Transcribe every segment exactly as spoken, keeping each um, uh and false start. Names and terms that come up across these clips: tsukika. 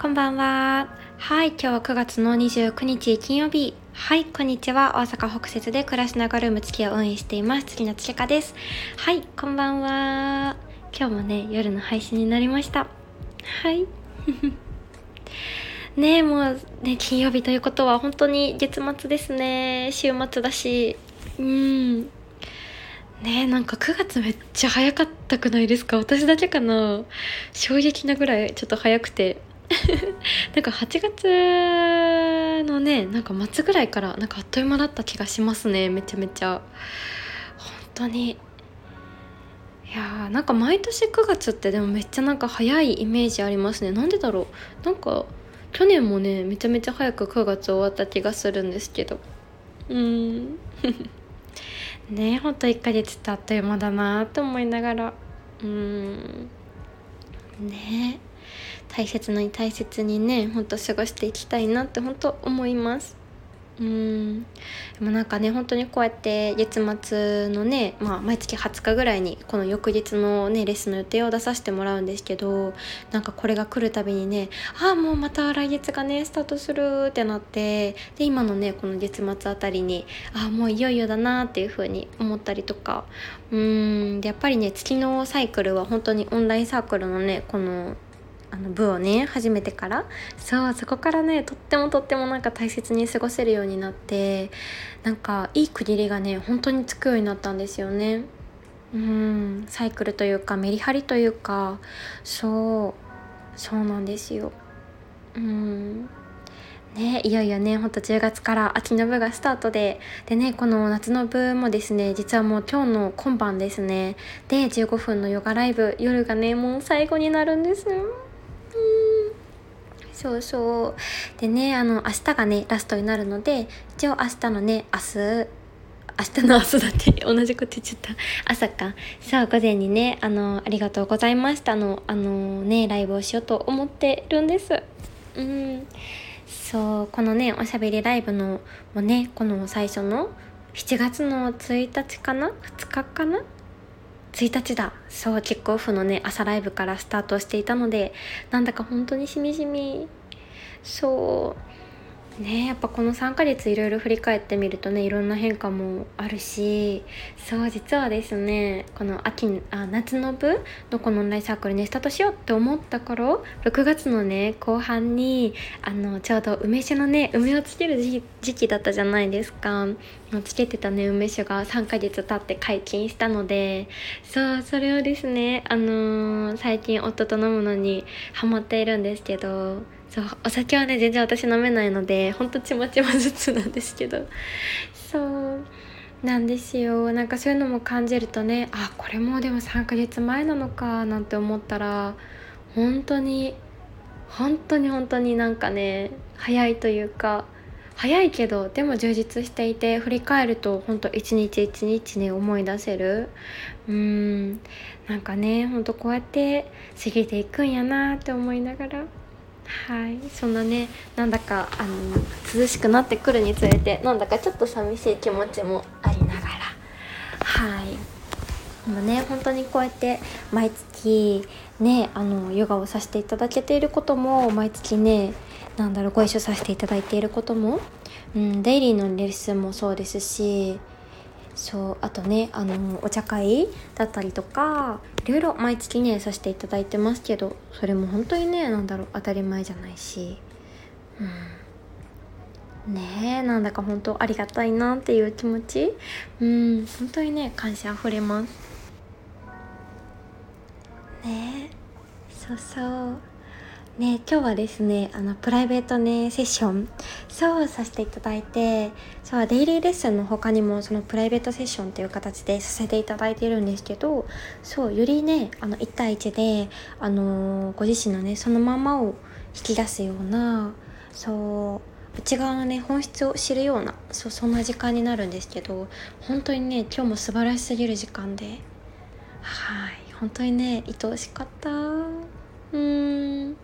こんばんは。はい、今日はくがつのにじゅうくにち金曜日。はい、こんにちは。大阪北節で暮らしながルームつきを運営しています。次のつきかです。はい、こんばんは。今日もね、夜の配信になりました。はい。ねえ、もうね、金曜日ということは本当に月末ですね。週末だし。うん。ねえ、なんかくがつめっちゃ早かったくないですか？私だけかな？衝撃なぐらいちょっと早くて。なんかはちがつのねなんか末ぐらいからなんかあっという間だった気がしますね。めちゃめちゃ本当にいやーなんか毎年くがつってでもめっちゃなんか早いイメージありますね。なんでだろう。なんか去年もねめちゃめちゃ早くくがつ終わった気がするんですけどうーんねえほんといっかげつってあっという間だなと思いながらうーんねえ大切に大切にねほんと過ごしていきたいなってほんと思います。うーんでもなんかね本当にこうやって月末のね、まあ、毎月はつかぐらいにこの翌日のねレッスンの予定を出させてもらうんですけどなんかこれが来るたびにねああもうまた来月がねスタートするってなってで今のねこの月末あたりにああもういよいよだなっていう風に思ったりとかうーんでやっぱりね月のサイクルは本当にオンラインサークルのねこのあの部をね始めてからそうそこからねとってもとってもなんか大切に過ごせるようになってなんかいい区切りがね本当につくようになったんですよね。うんサイクルというかメリハリというかそうそうなんですよ。うんね、いよいよねほんとじゅうがつから秋の部がスタートででねこの夏の部もですね実はもう今日の今晩ですねでじゅうごふんのヨガライブ夜がねもう最後になるんですよ。そうそうでねあの明日がねラストになるので一応明日のね明日明日の朝だって同じこと言っちゃった朝かそう午前にねあのありがとうございましたのあのねライブをしようと思ってるんです。うんそうこのねおしゃべりライブのもねこの最初のしちがつのついたちかなふつかかなついたちだそうキックオフのね朝ライブからスタートしていたのでなんだか本当にしみじみそうねやっぱこのさんかげついろいろ振り返ってみるとねいろんな変化もあるしそう実はですねこの秋あ夏の部のこのオンラインサークルねスタートしようって思った頃ろくがつのね後半にあのちょうど梅酒のね梅をつける 時, 時期だったじゃないですか。つけてたね梅酒がさんかげつ経って解禁したのでそうそれをですねあのー、最近夫と飲むのにハマっているんですけどそうお酒はね全然私飲めないのでほんとちまちまずつなんですけどそうなんですよ。なんかそういうのも感じるとねあこれもでもさんかげつまえなのかなんて思ったら本当に本当に本当になんかね早いというか早いけどでも充実していて振り返ると本当一日一日ね思い出せるうーんなんかね本当こうやって過ぎていくんやなって思いながらはいそんなねなんだかあの涼しくなってくるにつれてなんだかちょっと寂しい気持ちもありながらはいもね本当にこうやって毎月ねあのヨガをさせていただけていることも毎月ねなんだろうご一緒させていただいていることも、うん、デイリーのレッスンもそうですしそうあとねあのお茶会だったりとかいろいろ毎月ねさせていただいてますけどそれも本当にねなんだろう当たり前じゃないし、うんねえなんだか本当ありがたいなっていう気持ちうん本当にね感謝あふれますね。そうそうね今日はですねあのプライベートねセッションそうさせていただいてそうデイリーレッスンの他にもそのプライベートセッションっていう形でさせていただいているんですけどそうよりねあのいちたいいちであのご自身のねそのままを引き出すようなそう内側のね本質を知るような そう、そんな時間になるんですけど本当にね今日も素晴らしすぎる時間ではい本当にね愛おしかったうん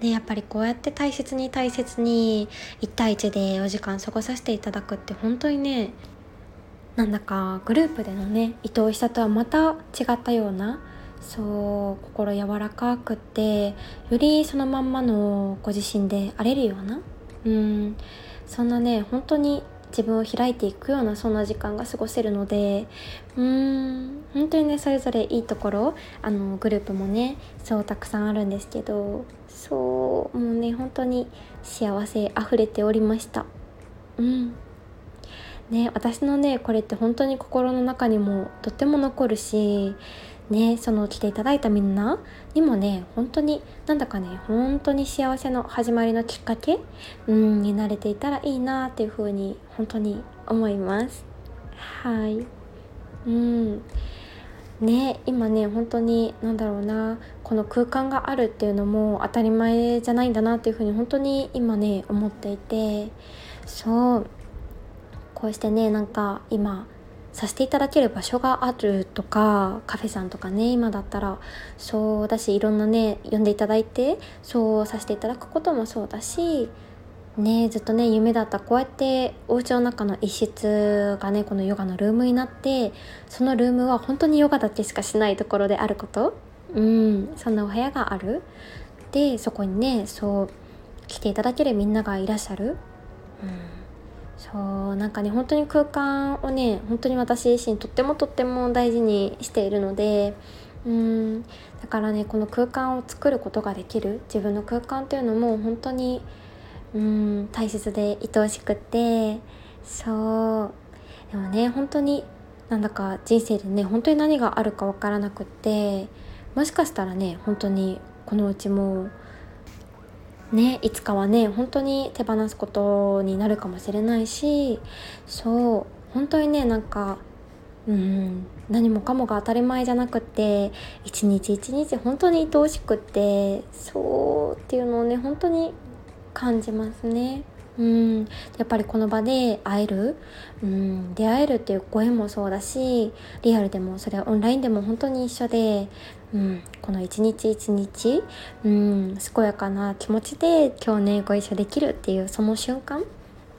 でやっぱりこうやって大切に大切にいち対いちでお時間過ごさせていただくって本当にねなんだかグループでのね愛おしさとはまた違ったような、そう心柔らかくってよりそのまんまのご自身であれるような、うーんそんなね本当に自分を開いていくようなそんな時間が過ごせるので、うーん本当にねそれぞれいいところ、あのグループもねそうたくさんあるんですけど、そうもうね本当に幸せあふれておりました。うんね、私のねこれって本当に心の中にもとっても残るしね、その来ていただいたみんなにもね本当になんだかね本当に幸せの始まりのきっかけ、うん、になれていたらいいなっていう風に本当に思います。はい、うんね、今ね本当になんだろうな、この空間があるっていうのも当たり前じゃないんだなっていう風に本当に今ね思っていて、そうこうしてねなんか今させていただける場所があるとかカフェさんとかね、今だったらそうだし、いろんなね呼んでいただいてそうさせていただくこともそうだしね、ずっとね夢だったこうやってお家の中の一室がねこのヨガのルームになって、そのルームは本当にヨガだけしかしないところであること、うんそんなお部屋がある、でそこにねそう来ていただけるみんながいらっしゃる、うんそうなんかね本当に空間をね本当に私自身とってもとっても大事にしているので、うーんだからねこの空間を作ることができる自分の空間というのも本当にうーん大切で愛おしくって、そうでもね本当になんだか人生でね本当に何があるか分からなくって、もしかしたらね本当にこのうちもね、いつかはね本当に手放すことになるかもしれないし、そう本当にねなんかうん何もかもが当たり前じゃなくって一日一日本当に愛おしくって、そうっていうのをね本当に感じますね。うんやっぱりこの場で会える、うん出会えるっていうご縁もそうだし、リアルでもそれはオンラインでも本当に一緒で、うん、この一日一日、うん、健やかな気持ちで今日ねご一緒できるっていうその瞬間、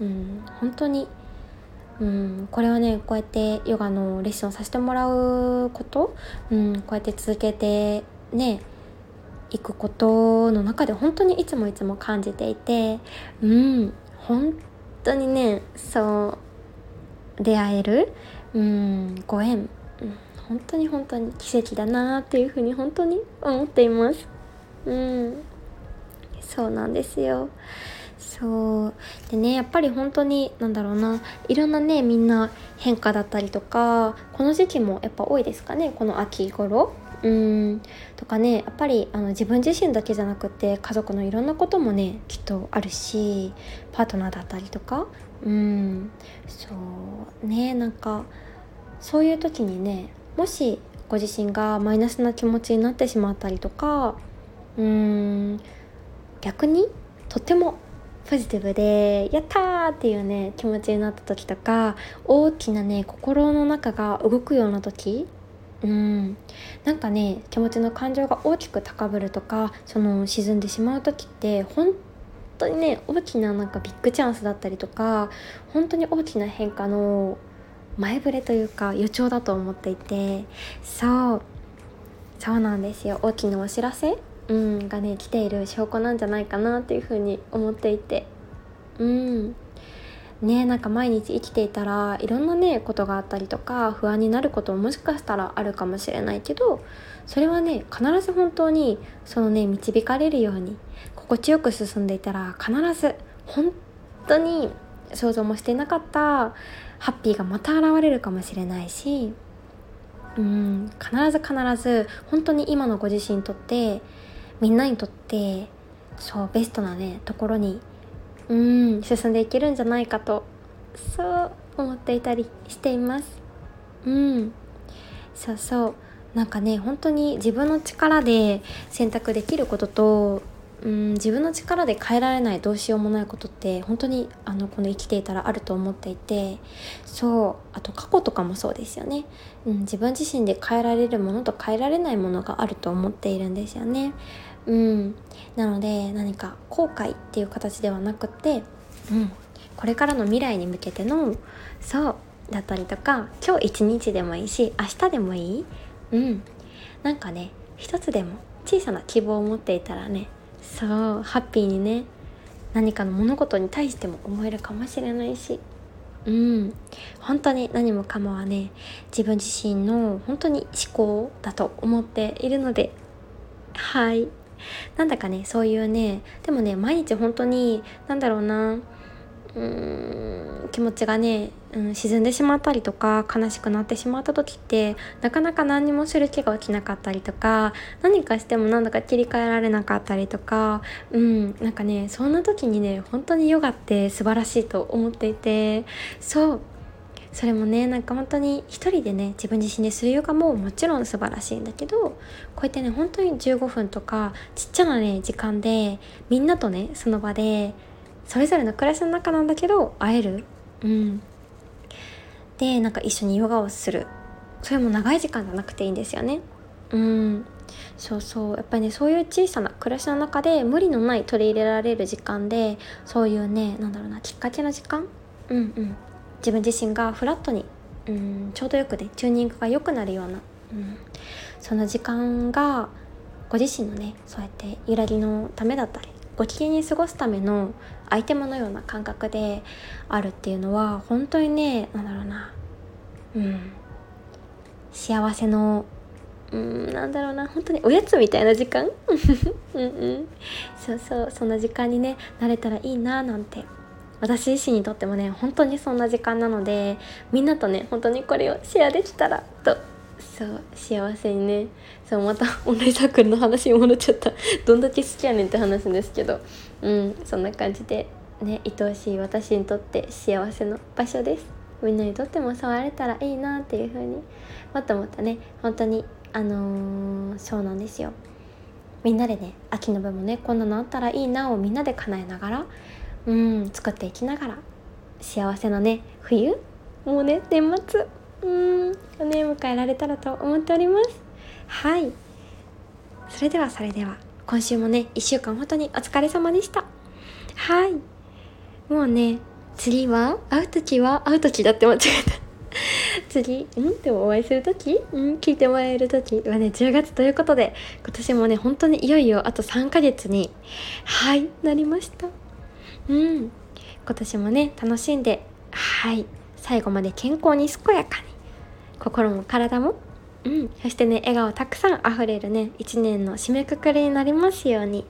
うん、本当に、うん、これはねこうやってヨガのレッスンをさせてもらうこと、うん、こうやって続けてねいくことの中で本当にいつもいつも感じていて、うん、本当にねそう出会える、うん、ご縁、うん本当に本当に奇跡だなっていうふうに本当に思っています。うん、そうなんですよ。そうでねやっぱり本当になんだろうな、いろんなねみんな変化だったりとか、この時期もやっぱ多いですかね、この秋頃。うんとかねやっぱりあの自分自身だけじゃなくて家族のいろんなこともねきっとあるし、パートナーだったりとか、うんそうねなんかそういう時にね。もしご自身がマイナスな気持ちになってしまったりとか、うーん逆にとてもポジティブでやったーっていうね気持ちになった時とか、大きなね心の中が動くような時、うんなんかね気持ちの感情が大きく高ぶるとか、その沈んでしまう時って本当にね大きななんかビッグチャンスだったりとか、本当に大きな変化の前触れというか予兆だと思っていて、そうそうなんですよ、大きなお知らせ、うん、がね来ている証拠なんじゃないかなっていうふうに思っていて、うんねなんか毎日生きていたらいろんなねことがあったりとか不安になることももしかしたらあるかもしれないけど、それはね必ず本当にそのね導かれるように心地よく進んでいたら、必ず本当に想像もしていなかったハッピーがまた現れるかもしれないし、うん必ず必ず本当に今のご自身にとってみんなにとってそうベストなねところにうん進んでいけるんじゃないかとそう思っていたりしています。うんそうそうなんかね本当に自分の力で選択できることと、うん自分の力で変えられないどうしようもないことって本当にあのこの生きていたらあると思っていて、そうあと過去とかもそうですよね、うん、自分自身で変えられるものと変えられないものがあると思っているんですよね。うんなので何か後悔っていう形ではなくて、うんこれからの未来に向けてのそうだったりとか、今日一日でもいいし明日でもいい、うん、なんかね、一つでも小さな希望を持っていたらね、そうハッピーにね、何かの物事に対しても思えるかもしれないし、うん、本当に何もかもはね、自分自身の本当に思考だと思っているので、はい、なんだかね、そういうね、でもね、毎日本当になんだろうな、うーん、気持ちがね、うん、沈んでしまったりとか悲しくなってしまった時って、なかなか何にもする気が起きなかったりとか、何かしてもなんだか切り替えられなかったりとか、うん、なんかね、そんな時にね、本当にヨガって素晴らしいと思っていて、そうそれもね、なんか本当に一人でね、自分自身でするヨガももちろん素晴らしいんだけど、こうやってね、本当にじゅうごふんとかちっちゃなね、時間でみんなとね、その場でそれぞれのクラスの中なんだけど会える、うん、でなんか一緒にヨガをする、それも長い時間じゃなくていいんですよね、うん、そうそう、やっぱりね、そういう小さな暮らしの中で無理のない取り入れられる時間で、そういうね、なんだろうな、きっかけの時間、うんうん、自分自身がフラットに、うん、ちょうどよくね、チューニングが良くなるような、うん、その時間がご自身のね、そうやって揺らぎのためだったりご機嫌に過ごすためのアイテムのような感覚であるっていうのは、本当にね、なんだろうな、うん、幸せの、うん、なんだろうな、本当におやつみたいな時間うん、うん、そうそう、そんな時間にね、なれたらいいな、なんて私自身にとってもね、本当にそんな時間なので、みんなとね、本当にこれをシェアできたらと、そう幸せにね、そうまたオンラインサークルの話に戻っちゃったどんだけ好きやねんって話なんですけど、うん、そんな感じでね、愛おしい私にとって幸せの場所です。みんなにとっても触れたらいいなっていう風に、もっともっとね、本当にあのー、そうなんですよ、みんなでね、秋の部もね、こんなのあったらいいなをみんなで叶えながら、うん、作っていきながら、幸せなね、冬もうね、年末うーんおね迎えられたらと思っております。はい、それではそれでは今週もね、いっしゅうかん本当にお疲れ様でした。はい、もうね、次は会うときは会うときだって間違えた次、うんでもお会いするとき、うん聞いてもらえるときはね、じゅうがつということで、今年もね、本当にいよいよあとさんかげつに、はい、なりました。うん今年もね、楽しんで、はい、最後まで健康に健やかに、心も体も、うん、そしてね、笑顔たくさんあふれるね、一年の締めくくりになりますように。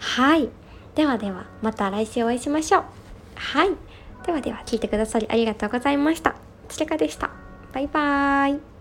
はい、ではではまた来週お会いしましょう。はい、ではでは、聞いてくださりありがとうございました。つけかでした。バイバーイ。